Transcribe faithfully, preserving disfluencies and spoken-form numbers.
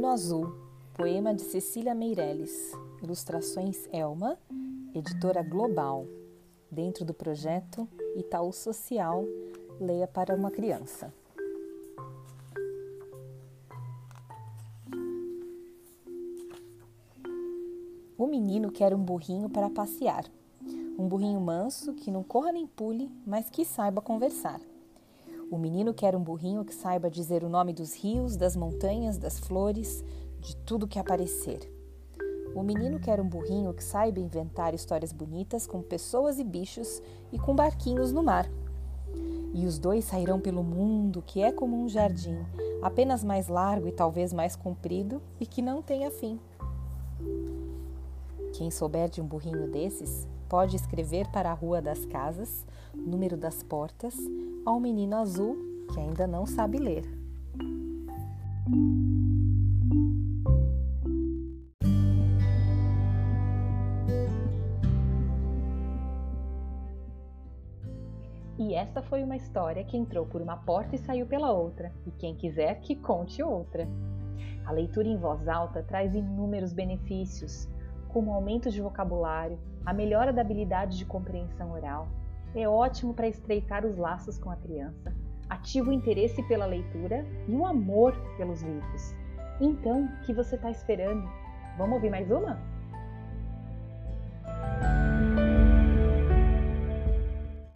Menino Azul, poema de Cecília Meireles, ilustrações Elma, Editora Global, dentro do projeto Itaú Social, leia para uma criança. O menino quer um burrinho para passear, um burrinho manso que não corra nem pule, mas que saiba conversar. O menino quer um burrinho que saiba dizer o nome dos rios, das montanhas, das flores, de tudo que aparecer. O menino quer um burrinho que saiba inventar histórias bonitas com pessoas e bichos e com barquinhos no mar. E os dois sairão pelo mundo, que é como um jardim, apenas mais largo e talvez mais comprido e que não tenha fim. Quem souber de um burrinho desses, pode escrever para a Rua das Casas, número das portas, ao menino azul que ainda não sabe ler. E essa foi uma história que entrou por uma porta e saiu pela outra, e quem quiser que conte outra. A leitura em voz alta traz inúmeros benefícios, como aumento de vocabulário, a melhora da habilidade de compreensão oral. É ótimo para estreitar os laços com a criança, ativa o interesse pela leitura e o amor pelos livros. Então, o que você está esperando? Vamos ouvir mais uma?